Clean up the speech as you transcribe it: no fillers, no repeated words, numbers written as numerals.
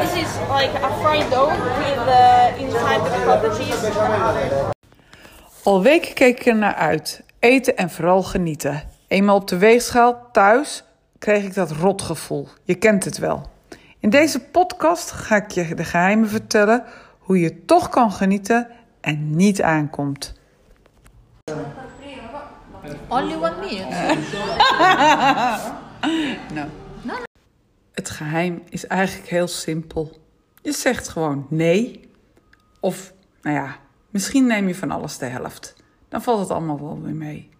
this is like a fried dough with inside the cottage cheese and other. Al weken keek ik er naar uit. Eten en vooral genieten. Eenmaal op de weegschaal thuis kreeg ik dat rotgevoel. Je kent het wel. In deze podcast ga ik je de geheimen vertellen hoe je toch kan genieten en niet aankomt. Only one minute. No. Het geheim is eigenlijk heel simpel. Je zegt gewoon nee. Of, misschien neem je van alles de helft. Dan valt het allemaal wel weer mee.